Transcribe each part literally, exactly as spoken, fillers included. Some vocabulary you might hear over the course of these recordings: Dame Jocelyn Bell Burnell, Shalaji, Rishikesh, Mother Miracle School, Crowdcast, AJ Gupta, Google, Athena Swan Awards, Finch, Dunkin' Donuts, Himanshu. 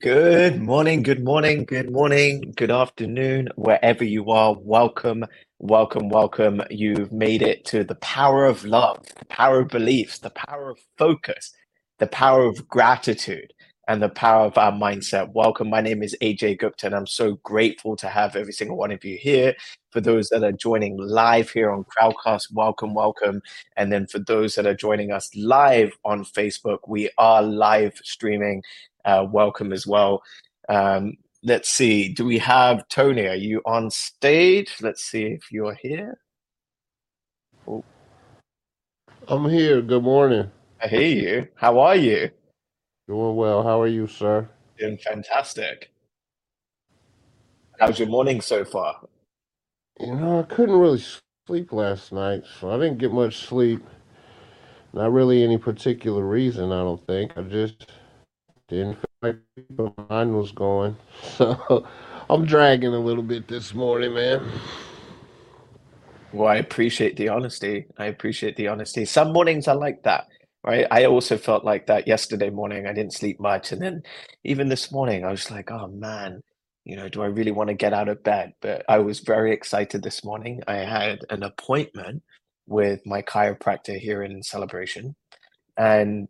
Good morning, good morning, good morning, good afternoon, wherever you are. Welcome, welcome, welcome. You've made it to the power of love, the power of beliefs, the power of focus, the power of gratitude, and the power of our mindset. Welcome. My name is A J Gupta, and I'm so grateful to have every single one of you here. For those that are joining live here on Crowdcast, welcome, welcome. And then for those that are joining us live on Facebook, we are live streaming. Uh, welcome as well. Um, let's see. Do we have Tony? Are you on stage? Let's see if you're here. Oh. I'm here. Good morning. I hear you. How are you? Doing well. How are you, sir? Doing fantastic. How's your morning so far? You know, I couldn't really sleep last night, so I didn't get much sleep. Not really any particular reason, I don't think. I just didn't feel like my mind was going. So I'm dragging a little bit this morning, man. Well, I appreciate the honesty. I appreciate the honesty. Some mornings are like that. Right. I also felt like that yesterday morning. I didn't sleep much. And then even this morning, I was like, oh, man, you know, do I really want to get out of bed? But I was very excited this morning. I had an appointment with my chiropractor here in Celebration. And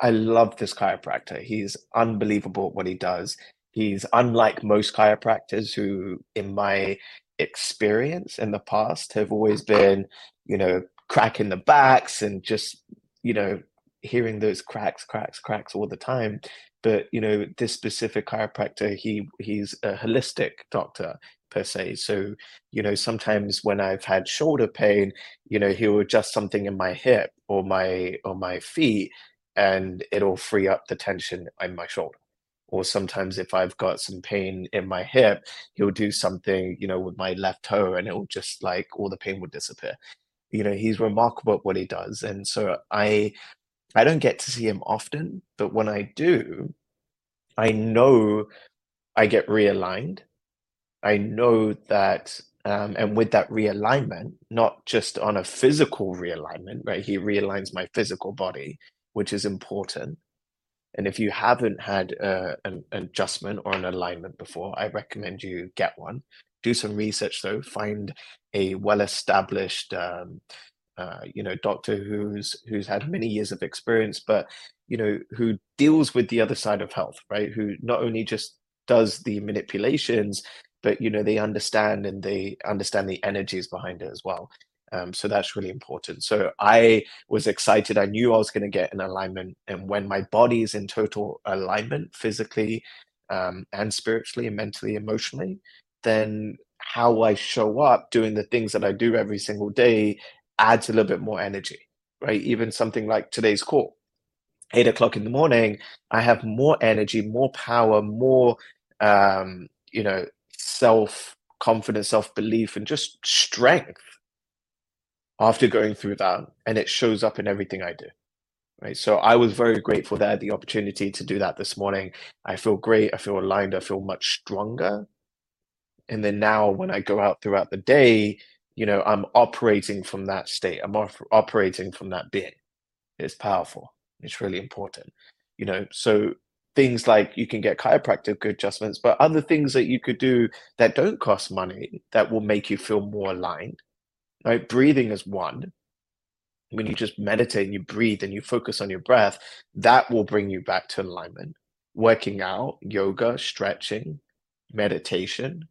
I love this chiropractor. He's unbelievable at what he does. He's unlike most chiropractors who, in my experience in the past, have always been, you know, cracking the backs and just, you know, hearing those cracks, cracks, cracks all the time. But, you know, this specific chiropractor, he he's a holistic doctor per se. So, you know, sometimes when I've had shoulder pain, you know, he'll adjust something in my hip or my or my feet, and it'll free up the tension in my shoulder. Or sometimes if I've got some pain in my hip, he'll do something, you know, with my left toe, and it'll just like all the pain will disappear. You know, he's remarkable at what he does. And so I I don't get to see him often, but when I do, I know I get realigned. I know that, um, and with that realignment, not just on a physical realignment, right? He realigns my physical body, which is important. And if you haven't had uh, an adjustment or an alignment before, I recommend you get one. Do some research, though. Find a well-established, um, uh, you know, doctor who's who's had many years of experience, but, you know, who deals with the other side of health, right? Who not only just does the manipulations, but, you know, they understand and they understand the energies behind it as well. Um, so that's really important. So I was excited. I knew I was going to get an alignment. And when my body is in total alignment, physically um, and spiritually and mentally, emotionally, then how I show up doing the things that I do every single day adds a little bit more energy, right? Even something like today's call, eight o'clock in the morning, I have more energy, more power, more, um, you know, self-confidence, self-belief, and just strength after going through that. And it shows up in everything I do. Right. So I was very grateful that I had the opportunity to do that this morning. I feel great. I feel aligned. I feel much stronger. And then now when I go out throughout the day, you know, I'm operating from that state. I'm op- operating from that being. It's powerful. It's really important. You know, so things like you can get chiropractic adjustments, but other things that you could do that don't cost money that will make you feel more aligned. Right? Breathing is one. When you just meditate and you breathe and you focus on your breath, that will bring you back to alignment. Working out, yoga, stretching, meditation.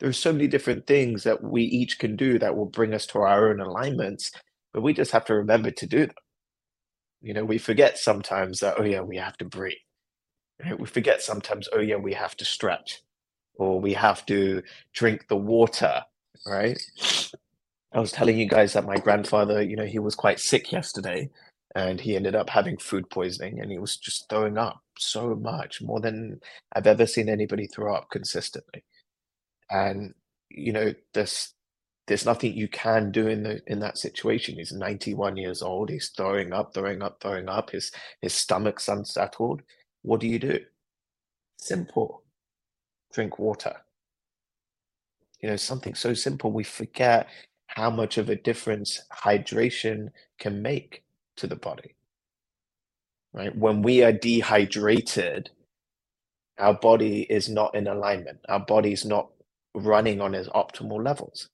There's so many different things that we each can do that will bring us to our own alignments, but we just have to remember to do them. You know, we forget sometimes that, oh yeah, we have to breathe. Right? We forget sometimes, oh yeah, we have to stretch, or we have to drink the water, right? I was telling you guys that my grandfather, you know, he was quite sick yesterday. and he ended up having food poisoning, and he was just throwing up so much, more than I've ever seen anybody throw up consistently. And, you know, there's, there's nothing you can do in the, in that situation. He's ninety-one years old. He's throwing up, throwing up, throwing up. His, his stomach's unsettled. What do you do? Simple. Drink water. You know, something so simple, we forget how much of a difference hydration can make to the body, right? When we are dehydrated, our body is not in alignment. Our body's not running on its optimal levels,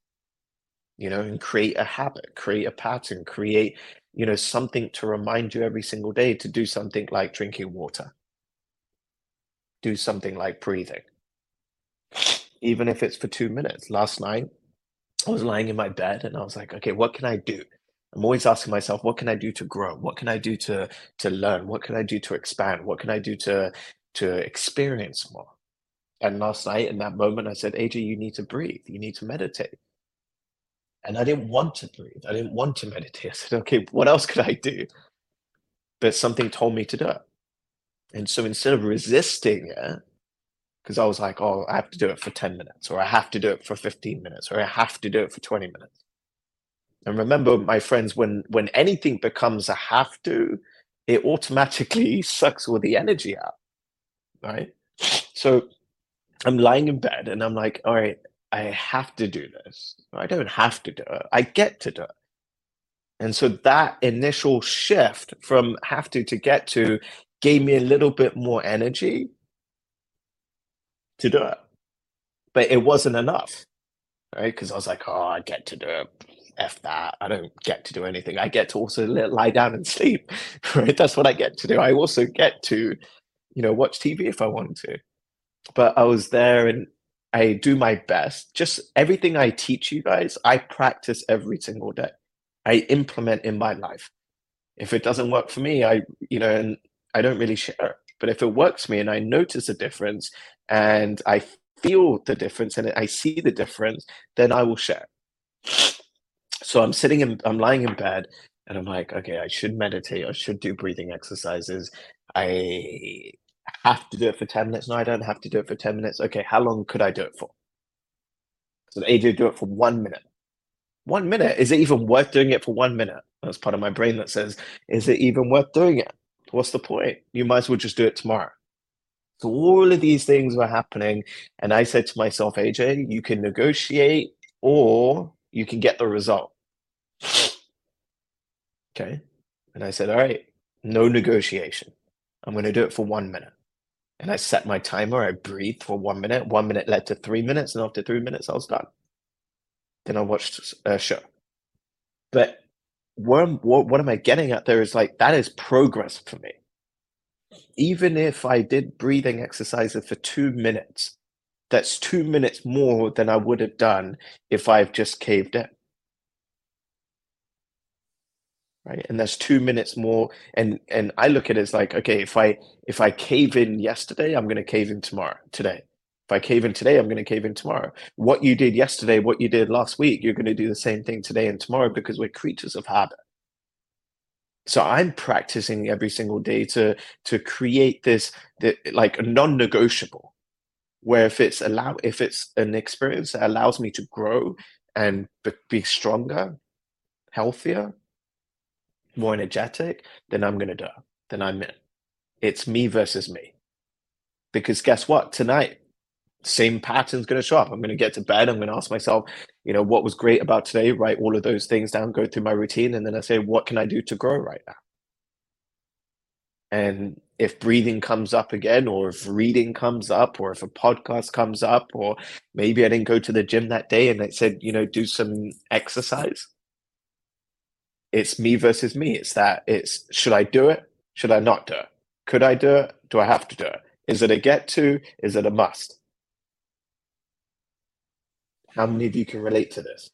you know, and create a habit, create a pattern, create, you know, something to remind you every single day to do something like drinking water, do something like breathing, even if it's for two minutes. Last night, I was lying in my bed and I was like, okay, what can I do? I'm always asking myself, what can I do to grow? What can I do to, to learn? What can I do to expand? What can I do to, to experience more? And last night in that moment, I said, A J, you need to breathe. You need to meditate. And I didn't want to breathe. I didn't want to meditate. I said, okay, what else could I do? But something told me to do it. And so instead of resisting it, because I was like, oh, I have to do it for ten minutes, or I have to do it for fifteen minutes, or I have to do it for twenty minutes. And remember, my friends, when when anything becomes a have to, it automatically sucks all the energy out, right? So I'm lying in bed and I'm like, all right, I have to do this. I don't have to do it. I get to do it. And so that initial shift from have to to get to gave me a little bit more energy to do it. But it wasn't enough, right? Because I was like, oh, I get to do it. F that, I don't get to do anything. I get to also lie down and sleep, right? That's what I get to do. I also get to, you know, watch T V if I want to. But I was there and I do my best. Just everything I teach you guys, I practice every single day. I implement in my life. If it doesn't work for me, I, you know, and I don't really share it. But if it works for me and I notice a difference and I feel the difference and I see the difference, then I will share. So I'm sitting in, I'm lying in bed and I'm like, okay, I should meditate. I should do breathing exercises. I have to do it for ten minutes. No, I don't have to do it for ten minutes. Okay, how long could I do it for? So A J, do it for one minute. One minute, is it even worth doing it for one minute? That's part of my brain that says, is it even worth doing it? What's the point? You might as well just do it tomorrow. So all of these things were happening. And I said to myself, A J, you can negotiate or you can get the result. Okay. And I said, all right, no negotiation. I'm going to do it for one minute. And I set my timer. I breathed for one minute. One minute led to three minutes. And after three minutes, I was done. Then I watched a show. But what, what, what am I getting at there is like, that is progress for me. Even if I did breathing exercises for two minutes, that's two minutes more than I would have done if I've just caved in, right? And that's two minutes more. And and I look at it as like, okay, if I if I cave in yesterday, I'm going to cave in tomorrow, today. If I cave in today, I'm going to cave in tomorrow. What you did yesterday, what you did last week, you're going to do the same thing today and tomorrow because we're creatures of habit. So I'm practicing every single day to, to create this, the, like a non-negotiable. Where if it's allow if it's an experience that allows me to grow and be stronger, healthier, more energetic, then I'm gonna do it. Then I'm in. It's me versus me. Because guess what? Tonight, same pattern's gonna show up. I'm gonna get to bed. I'm gonna ask myself, you know, what was great about today? Write all of those things down. Go through my routine, and then I say, what can I do to grow right now? And if breathing comes up again, or if reading comes up, or if a podcast comes up, or maybe I didn't go to the gym that day and it said, you know, do some exercise. It's me versus me. It's that it's, should I do it? Should I not do it? Could I do it? Do I have to do it? Is it a get to? Is it a must? How many of you can relate to this?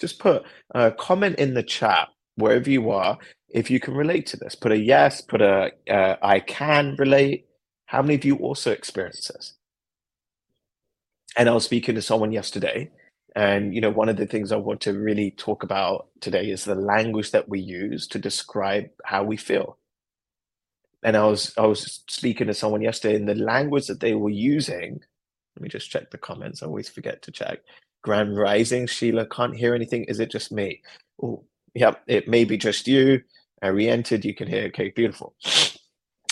Just put a comment in the chat, wherever you are, if you can relate to this. Put a yes, put a uh, I can relate. How many of you also experience this? And I was speaking to someone yesterday And, you know, one of the things I want to really talk about today is the language that we use to describe how we feel. And I was I was speaking to someone yesterday, and the language that they were using, let me just check the comments. I always forget to check. Grand Rising, Sheila, can't hear anything. Is it just me? Oh, yep, it may be just you. I re-entered, you can hear. Okay, beautiful.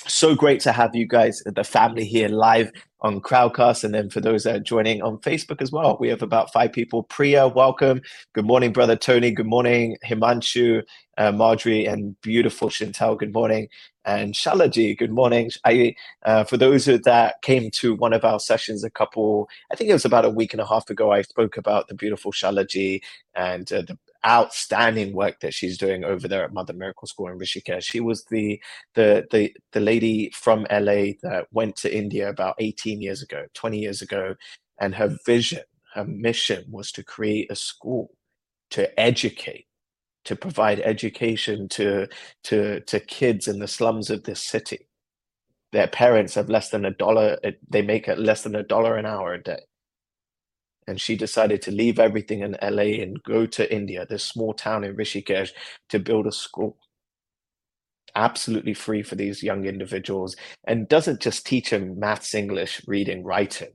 So great to have you guys, the family here live on Crowdcast. And then for those that are joining on Facebook as well, we have about five people. Priya, welcome. Good morning, brother Tony. Good morning, Himanshu, uh, Marjorie, and beautiful Chantel. Good morning. And Shalaji, good morning. I, uh, for those that came to one of our sessions a couple, I think it was about a week and a half ago, I spoke about the beautiful Shalaji and uh, the outstanding work that she's doing over there at Mother Miracle School in Rishikesh. She was the the the the lady from L A that went to India about eighteen years ago, twenty years ago, and her vision, her mission was to create a school to educate, to provide education to to to kids in the slums of this city. Their parents have less than a dollar, they make it less than a dollar an hour a day. And she decided to leave everything in L A and go to India, this small town in Rishikesh, to build a school absolutely free for these young individuals, and doesn't just teach them maths, English, reading, writing.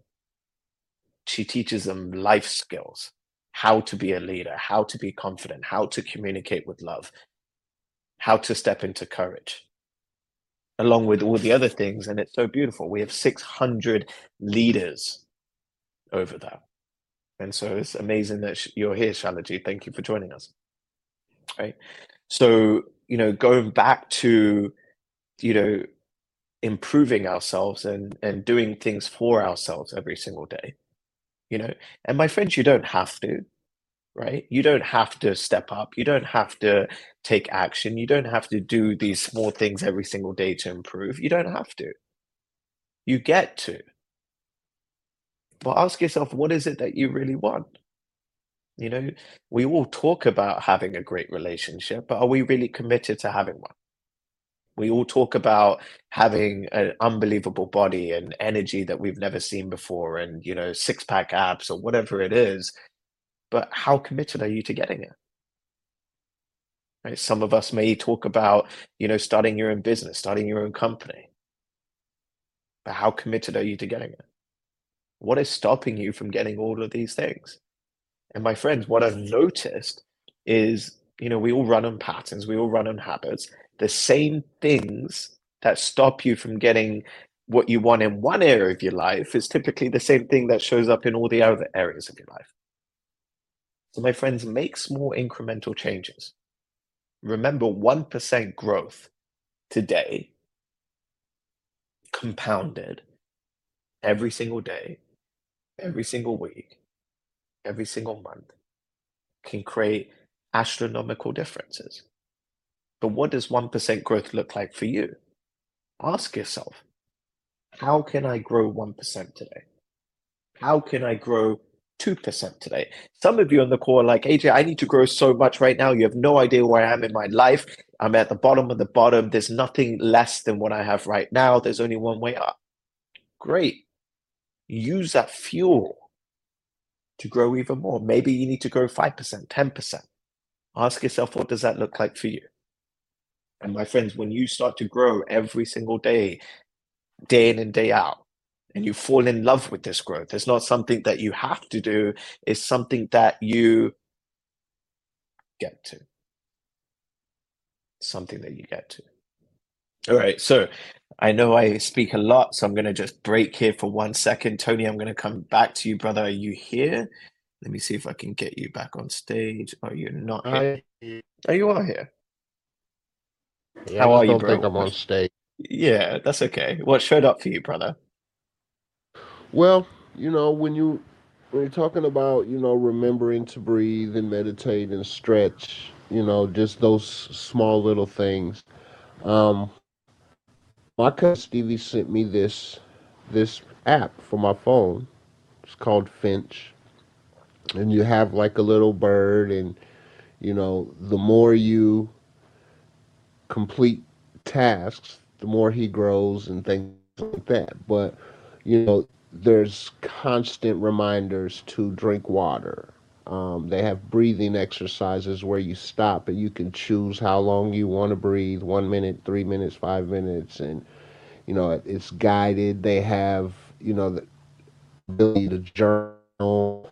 She teaches them life skills, how to be a leader, how to be confident, how to communicate with love, how to step into courage, along with all the other things. And it's so beautiful. We have six hundred leaders over there. And so it's amazing that you're here, Shalaji. Thank you for joining us. Right. So, you know, going back to, you know, improving ourselves and, and doing things for ourselves every single day, you know, and my friends, you don't have to, right? You don't have to step up. You don't have to take action. You don't have to do these small things every single day to improve. You don't have to. You get to. But ask yourself, what is it that you really want? You know, we all talk about having a great relationship, but are we really committed to having one? We all talk about having an unbelievable body and energy that we've never seen before and, you know, six-pack abs or whatever it is. But how committed are you to getting it? Right? Some of us may talk about, you know, starting your own business, starting your own company. But how committed are you to getting it? What is stopping you from getting all of these things? And my friends, what I've noticed is, you know, we all run on patterns, we all run on habits. The same things that stop you from getting what you want in one area of your life is typically the same thing that shows up in all the other areas of your life. So my friends, make small incremental changes. Remember, one percent growth today, compounded every single day, every single week, every single month, can create astronomical differences. But what does one percent growth look like for you? Ask yourself, how can I grow one percent today? How can I grow two percent today? Some of you on the call are like, A J, I need to grow so much right now. You have no idea where I am in my life. I'm at the bottom of the bottom. There's nothing less than what I have right now. There's only one way up. Great. Use that fuel to grow even more. Maybe you need to grow five percent, ten percent. Ask yourself, what does that look like for you? And my friends, when you start to grow every single day, day in and day out, and you fall in love with this growth, it's not something that you have to do, it's something that you get to. Something that you get to. All right, so I know I speak a lot, so I'm going to just break here for one second. Tony, I'm going to come back to you, brother. Are you here? Let me see if I can get you back on stage. Are you not here? I, oh, you are here. Yeah, How I are don't you, bro? think I'm on stage. Yeah, that's okay. What showed up for you, brother? Well, you know, when, you, when you're talking about, you know, remembering to breathe and meditate and stretch, you know, just those small little things. Um. My cousin Stevie sent me this this app for my phone. It's called Finch. And you have like a little bird, and, you know, the more you complete tasks, the more he grows and things like that. But, you know, there's constant reminders to drink water, Um, they have breathing exercises where you stop and you can choose how long you want to breathe, one minute, three minutes, five minutes. And, you know, it's guided. They have, you know, the ability to journal.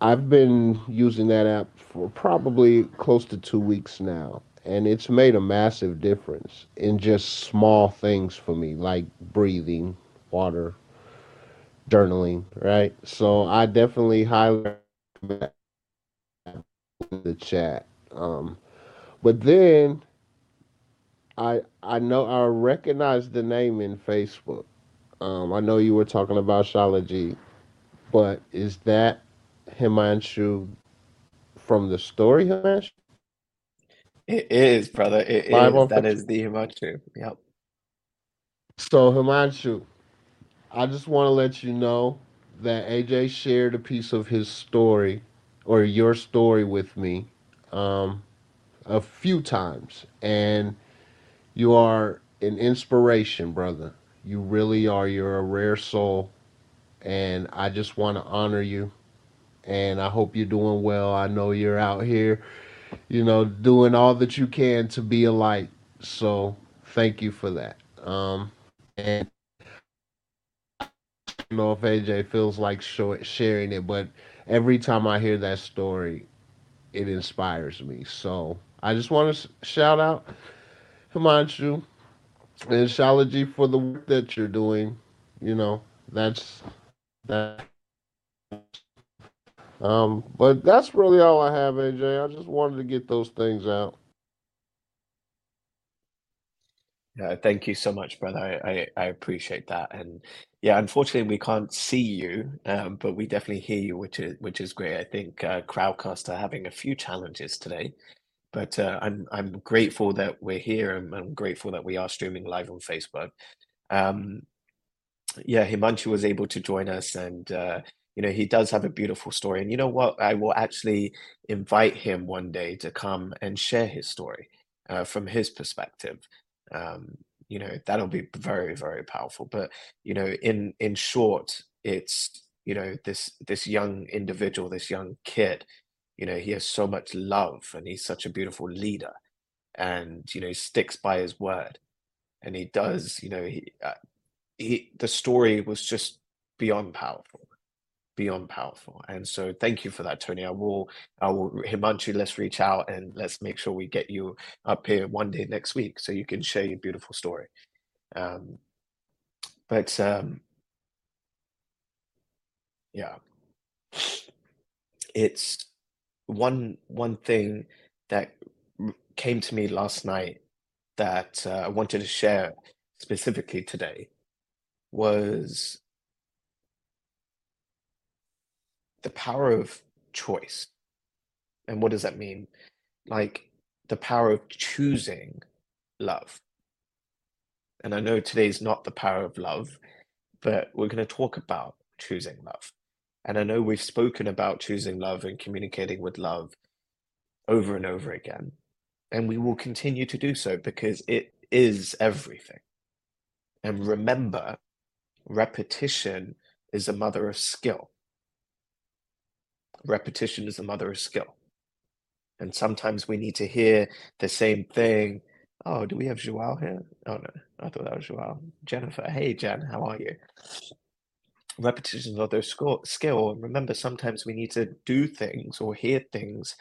I've been using that app for probably close to two weeks now, and it's made a massive difference in just small things for me, like breathing, water, journaling, right? So I definitely highly recommend the chat. Um, but then I I know I recognize the name in Facebook. Um, I know you were talking about Shalaji, but is that Himanshu from the story, Himanshu? It is, brother. It is. That is the Himanshu. Yep. So Himanshu, I just want to let you know that A J shared a piece of his story or your story with me um, a few times. And you are an inspiration, brother. You really are. You're a rare soul. And I just want to honor you. And I hope you're doing well. I know you're out here, you know, doing all that you can to be a light. So thank you for that. Um, and I don't know if A J feels like sharing it, but every time I hear that story, it inspires me. So I just want to shout out Himanshu and Shalaji for the work that you're doing. You know, that's that. Um, but that's really all I have, A J. I just wanted to get those things out. Yeah, thank you so much, brother. I, I, I appreciate that. And yeah, unfortunately, we can't see you, um, but we definitely hear you, which is which is great. I think uh, Crowdcast are having a few challenges today, but uh, I'm I'm grateful that we're here, and I'm grateful that we are streaming live on Facebook. Um, yeah, Himanshu was able to join us, and uh, you know, he does have a beautiful story. And you know what? I will actually invite him one day to come and share his story uh, from his perspective. Um, you know, that'll be very, very powerful. But, you know, in, in short, it's, you know, this, this young individual, this young kid, you know, he has so much love and he's such a beautiful leader, and, you know, he sticks by his word, and he does, you know, he, uh, he, the story was just beyond powerful, beyond powerful. And so thank you for that, Tony. I will, I will, Himanshu, let's reach out and let's make sure we get you up here one day next week so you can share your beautiful story. Um, but um, yeah, it's one, one thing that came to me last night that uh, I wanted to share specifically today was the power of choice. And what does that mean? Like the power of choosing love. And I know today's not the power of love, but we're going to talk about choosing love. And I know we've spoken about choosing love and communicating with love over and over again. And we will continue to do so because it is everything. And remember, repetition is the mother of skill. Repetition is the mother of skill. And sometimes we need to hear the same thing. Oh, do we have Joao here? Oh, no, I thought that was Joao. Jennifer, hey, Jen, how are you? Repetition is the mother of skill. And remember, sometimes we need to do things or hear things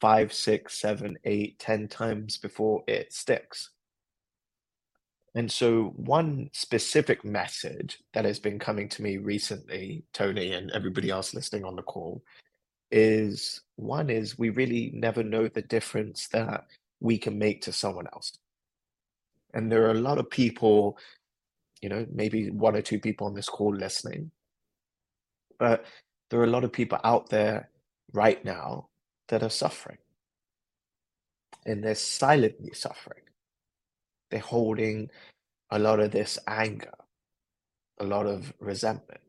five, six, seven, eight, ten times before it sticks. And so one specific message that has been coming to me recently, Tony, and everybody else listening on the call, is one is we really never know the difference that we can make to someone else. And there are a lot of people, you know, maybe one or two people on this call listening, but there are a lot of people out there right now that are suffering, and they're silently suffering. They're holding a lot of this anger, a lot of resentment,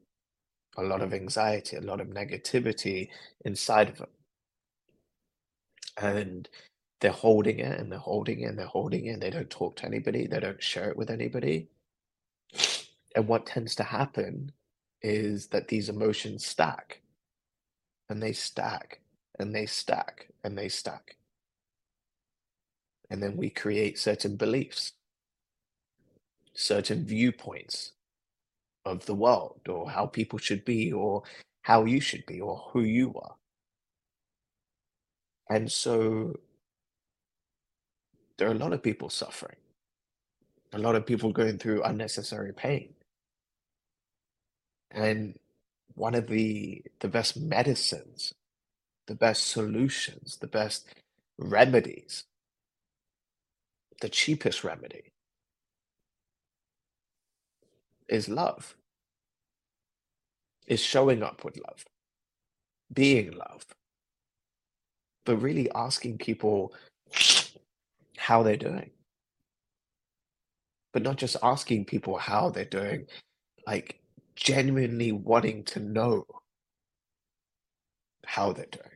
a lot of anxiety, a lot of negativity inside of them. And they're holding it and they're holding it and they're holding it. And they don't talk to anybody. They don't share it with anybody. And what tends to happen is that these emotions stack. and they stack and they stack and they stack. And then we create certain beliefs, certain viewpoints of the world, or how people should be, or how you should be, or who you are. And so there are a lot of people suffering, a lot of people going through unnecessary pain. And one of the, the best medicines, the best solutions, the best remedies, the cheapest remedy is love, is showing up with love, being love, but really asking people how they're doing. But not just asking people how they're doing, like genuinely wanting to know how they're doing.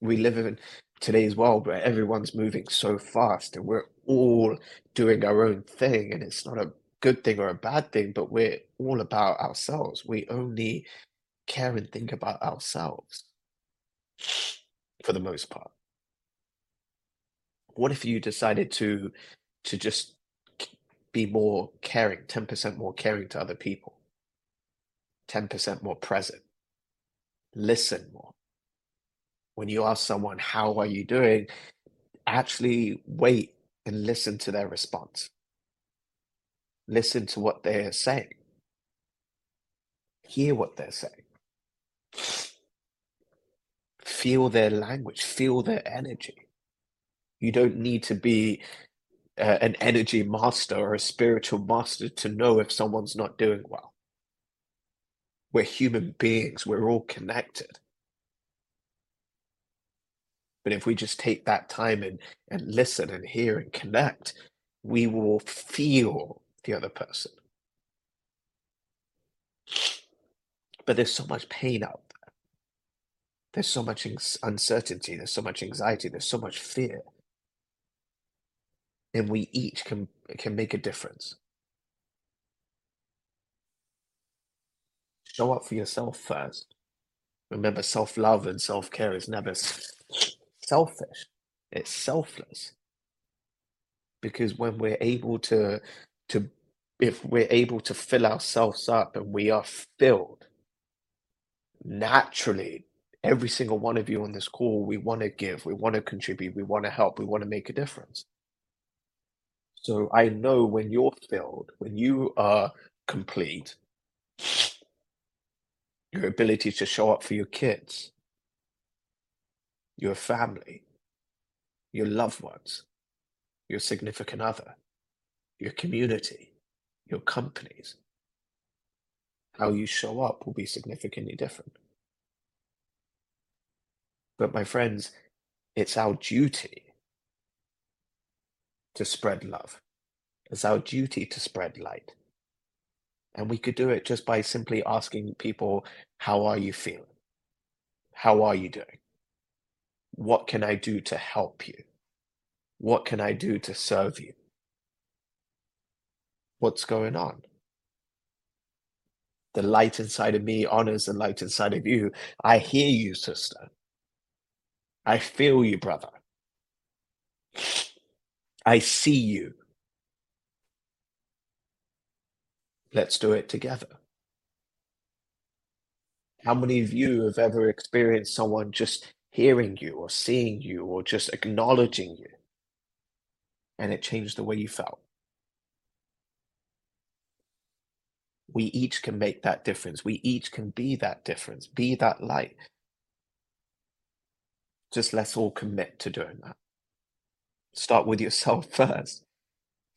We live in today's world where everyone's moving so fast and we're all doing our own thing, and it's not a good thing or a bad thing, but we're all about ourselves. We only care and think about ourselves for the most part. What if you decided to to just be more caring, ten percent more caring to other people, ten percent more present, listen more? When you ask someone, how are you doing? Actually wait and listen to their response. Listen to what they're saying. Hear what they're saying. Feel their language, feel their energy. You don't need to be uh, an energy master or a spiritual master to know if someone's not doing well. We're human beings, we're all connected. But if we just take that time and, and listen and hear and connect, we will feel the other person. But there's so much pain out there. There's so much uncertainty. There's so much anxiety. There's so much fear. And we each can, can make a difference. Show up for yourself first. Remember, self-love and self-care is never selfish, it's selfless. Because when we're able to to if we're able to fill ourselves up, and we are filled naturally, every single one of you on this call, we want to give, we want to contribute, we want to help, we want to make a difference. So I know when you're filled, when you are complete, your ability to show up for your kids, your family, your loved ones, your significant other, your community, your companies, how you show up will be significantly different. But my friends, it's our duty to spread love. It's our duty to spread light. And we could do it just by simply asking people, how are you feeling? How are you doing? What can I do to help you? What can I do to serve you? What's going on? The light inside of me honors the light inside of you. I hear you, sister. I feel you, brother. I see you. Let's do it together. How many of you have ever experienced someone just hearing you or seeing you or just acknowledging you, and it changed the way you felt? We each can make that difference. We each can be that difference, be that light. Just let's all commit to doing that. Start with yourself first.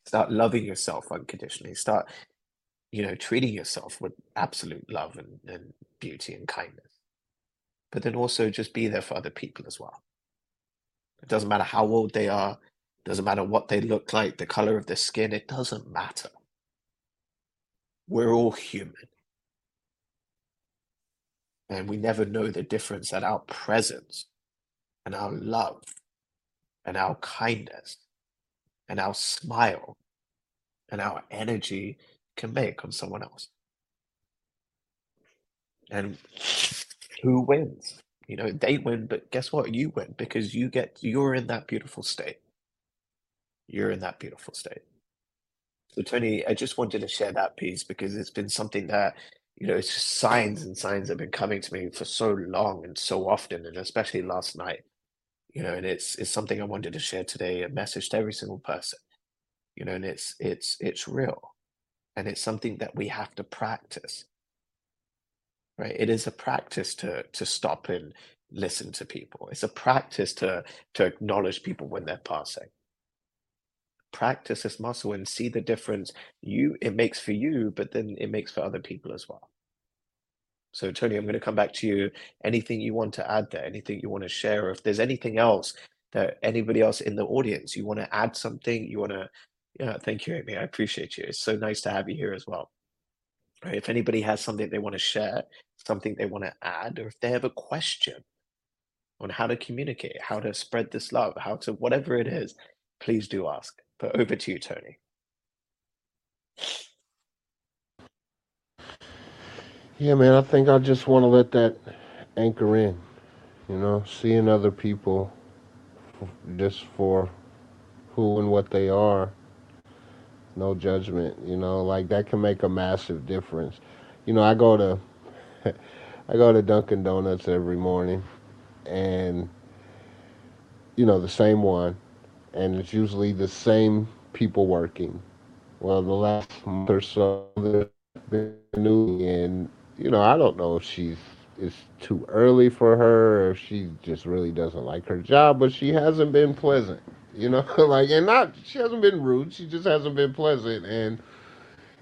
Start loving yourself unconditionally. Start, you know, treating yourself with absolute love and, and beauty and kindness. But then also just be there for other people as well. It doesn't matter how old they are. It doesn't matter what they look like, the color of their skin. It doesn't matter. We're all human. And we never know the difference that our presence and our love and our kindness and our smile and our energy can make on someone else. And who wins? You know, they win, but guess what? You win because you get, you're in that beautiful state. You're in that beautiful state. So Tony, I just wanted to share that piece because it's been something that, you know, it's just signs and signs have been coming to me for so long and so often, and especially last night, you know, and it's, it's something I wanted to share today, a message to every single person, you know, and it's, it's, it's real. And it's something that we have to practice, right? It is a practice to, to stop and listen to people. It's a practice to, to acknowledge people when they're passing. Practice this muscle and see the difference you it makes for you, but then it makes for other people as well. So Tony, I'm going to come back to you. Anything you want to add there, anything you want to share, or if there's anything else that anybody else in the audience, you want to add something, you want to, yeah, thank you, Amy. I appreciate you. It's so nice to have you here as well. Right, if anybody has something they want to share, something they want to add, or if they have a question on how to communicate, how to spread this love, how to whatever it is, please do ask. But over to you, Tony. Yeah, man, I think I just want to let that anchor in, you know, seeing other people just for who and what they are. No judgment, you know, like that can make a massive difference. You know, I go to, I go to Dunkin' Donuts every morning, and, you know, the same one. And it's usually the same people working. Well, the last month or so, there's been new, and you know, I don't know if she's it's too early for her, or if she just really doesn't like her job, but she hasn't been pleasant, you know, like, and not, she hasn't been rude, she just hasn't been pleasant. And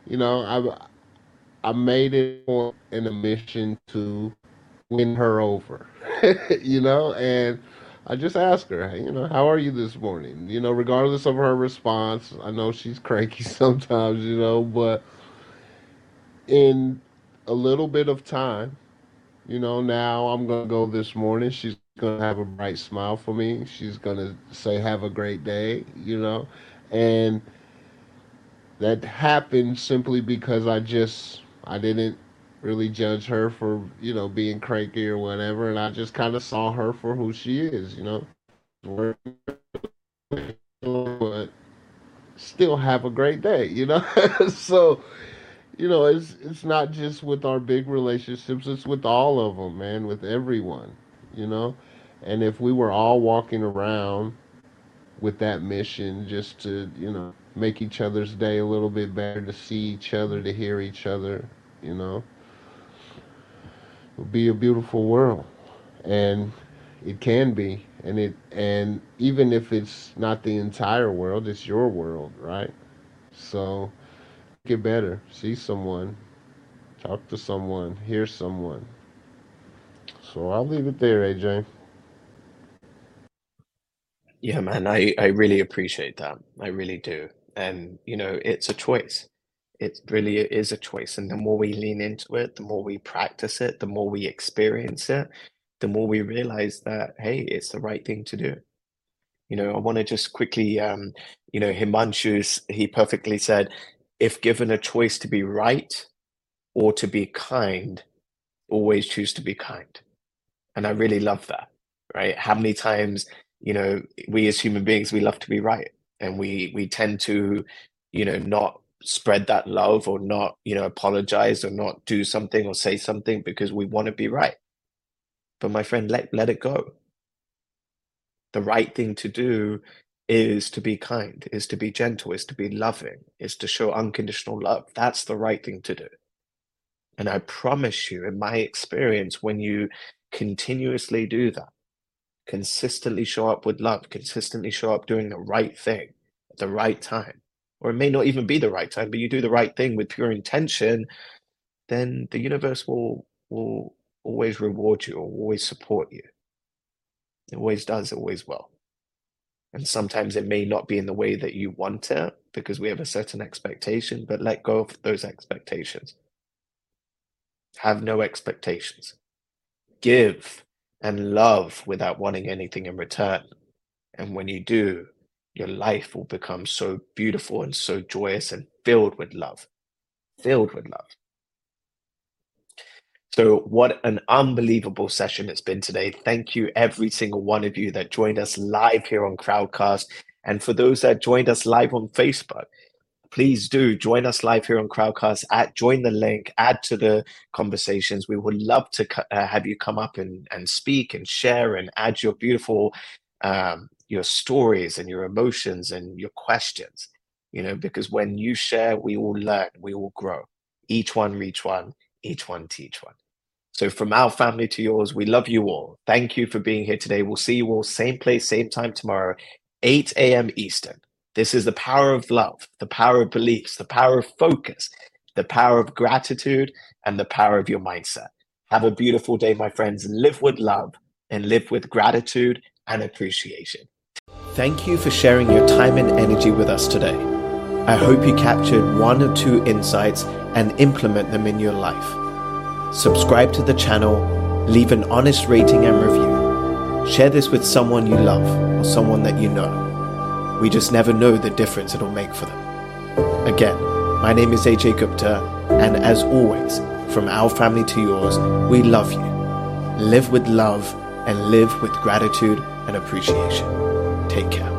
you know, I I made it on in a mission to win her over, you know, and I just ask her, you know, how are you this morning? You know, regardless of her response, I know she's cranky sometimes, you know, but in a little bit of time, you know, now I'm going to go this morning. She's going to have a bright smile for me. She's going to say, have a great day, you know, and that happened simply because I just, I didn't really judge her for, you know, being cranky or whatever, and I just kind of saw her for who she is, you know, but still have a great day, you know. So, you know, it's it's not just with our big relationships, it's with all of them, man, with everyone, you know. And if we were all walking around with that mission just to, you know, make each other's day a little bit better, to see each other, to hear each other, you know, be a beautiful world. And it can be, and it and even if it's not the entire world, it's your world, right? So get better, see someone, talk to someone, hear someone. So I'll leave it there, A J. Yeah, man, I, I really appreciate that. I really do. And you know, it's a choice. It really is a choice. And the more we lean into it, the more we practice it, the more we experience it, the more we realize that, hey, it's the right thing to do. You know, I want to just quickly, um, you know, Himanshu, he perfectly said, if given a choice to be right or to be kind, always choose to be kind. And I really love that, right? How many times, you know, we as human beings, we love to be right. And we we tend to, you know, not spread that love, or not, you know, apologize, or not do something or say something because we want to be right. But my friend, let let it go. The right thing to do is to be kind, is to be gentle, is to be loving, is to show unconditional love. That's the right thing to do. And I promise you, in my experience, when you continuously do that, consistently show up with love, consistently show up doing the right thing at the right time, or it may not even be the right time, but you do the right thing with pure intention, then the universe will will always reward you, or always support you. It always does, it always will. And sometimes it may not be in the way that you want it, because we have a certain expectation, but let go of those expectations. Have no expectations. Give and love without wanting anything in return. And when you do, your life will become so beautiful and so joyous and filled with love, filled with love. So what an unbelievable session it's been today. Thank you, every single one of you that joined us live here on Crowdcast. And for those that joined us live on Facebook, please do join us live here on Crowdcast. At, join the link, add to the conversations. We would love to uh, have you come up and, and speak and share and add your beautiful, um, your stories and your emotions and your questions, you know, because when you share, we will learn, we will grow. Each one, reach one, each one, teach one. So from our family to yours, we love you all. Thank you for being here today. We'll see you all same place, same time tomorrow, eight a.m. Eastern. This is the power of love, the power of beliefs, the power of focus, the power of gratitude, and the power of your mindset. Have a beautiful day, my friends. Live with love and live with gratitude and appreciation. Thank you for sharing your time and energy with us today. I hope you captured one or two insights and implement them in your life. Subscribe to the channel, leave an honest rating and review. Share this with someone you love or someone that you know. We just never know the difference it'll make for them. Again, my name is A J Gupta, and as always, from our family to yours, we love you. Live with love and live with gratitude and appreciation. Take care.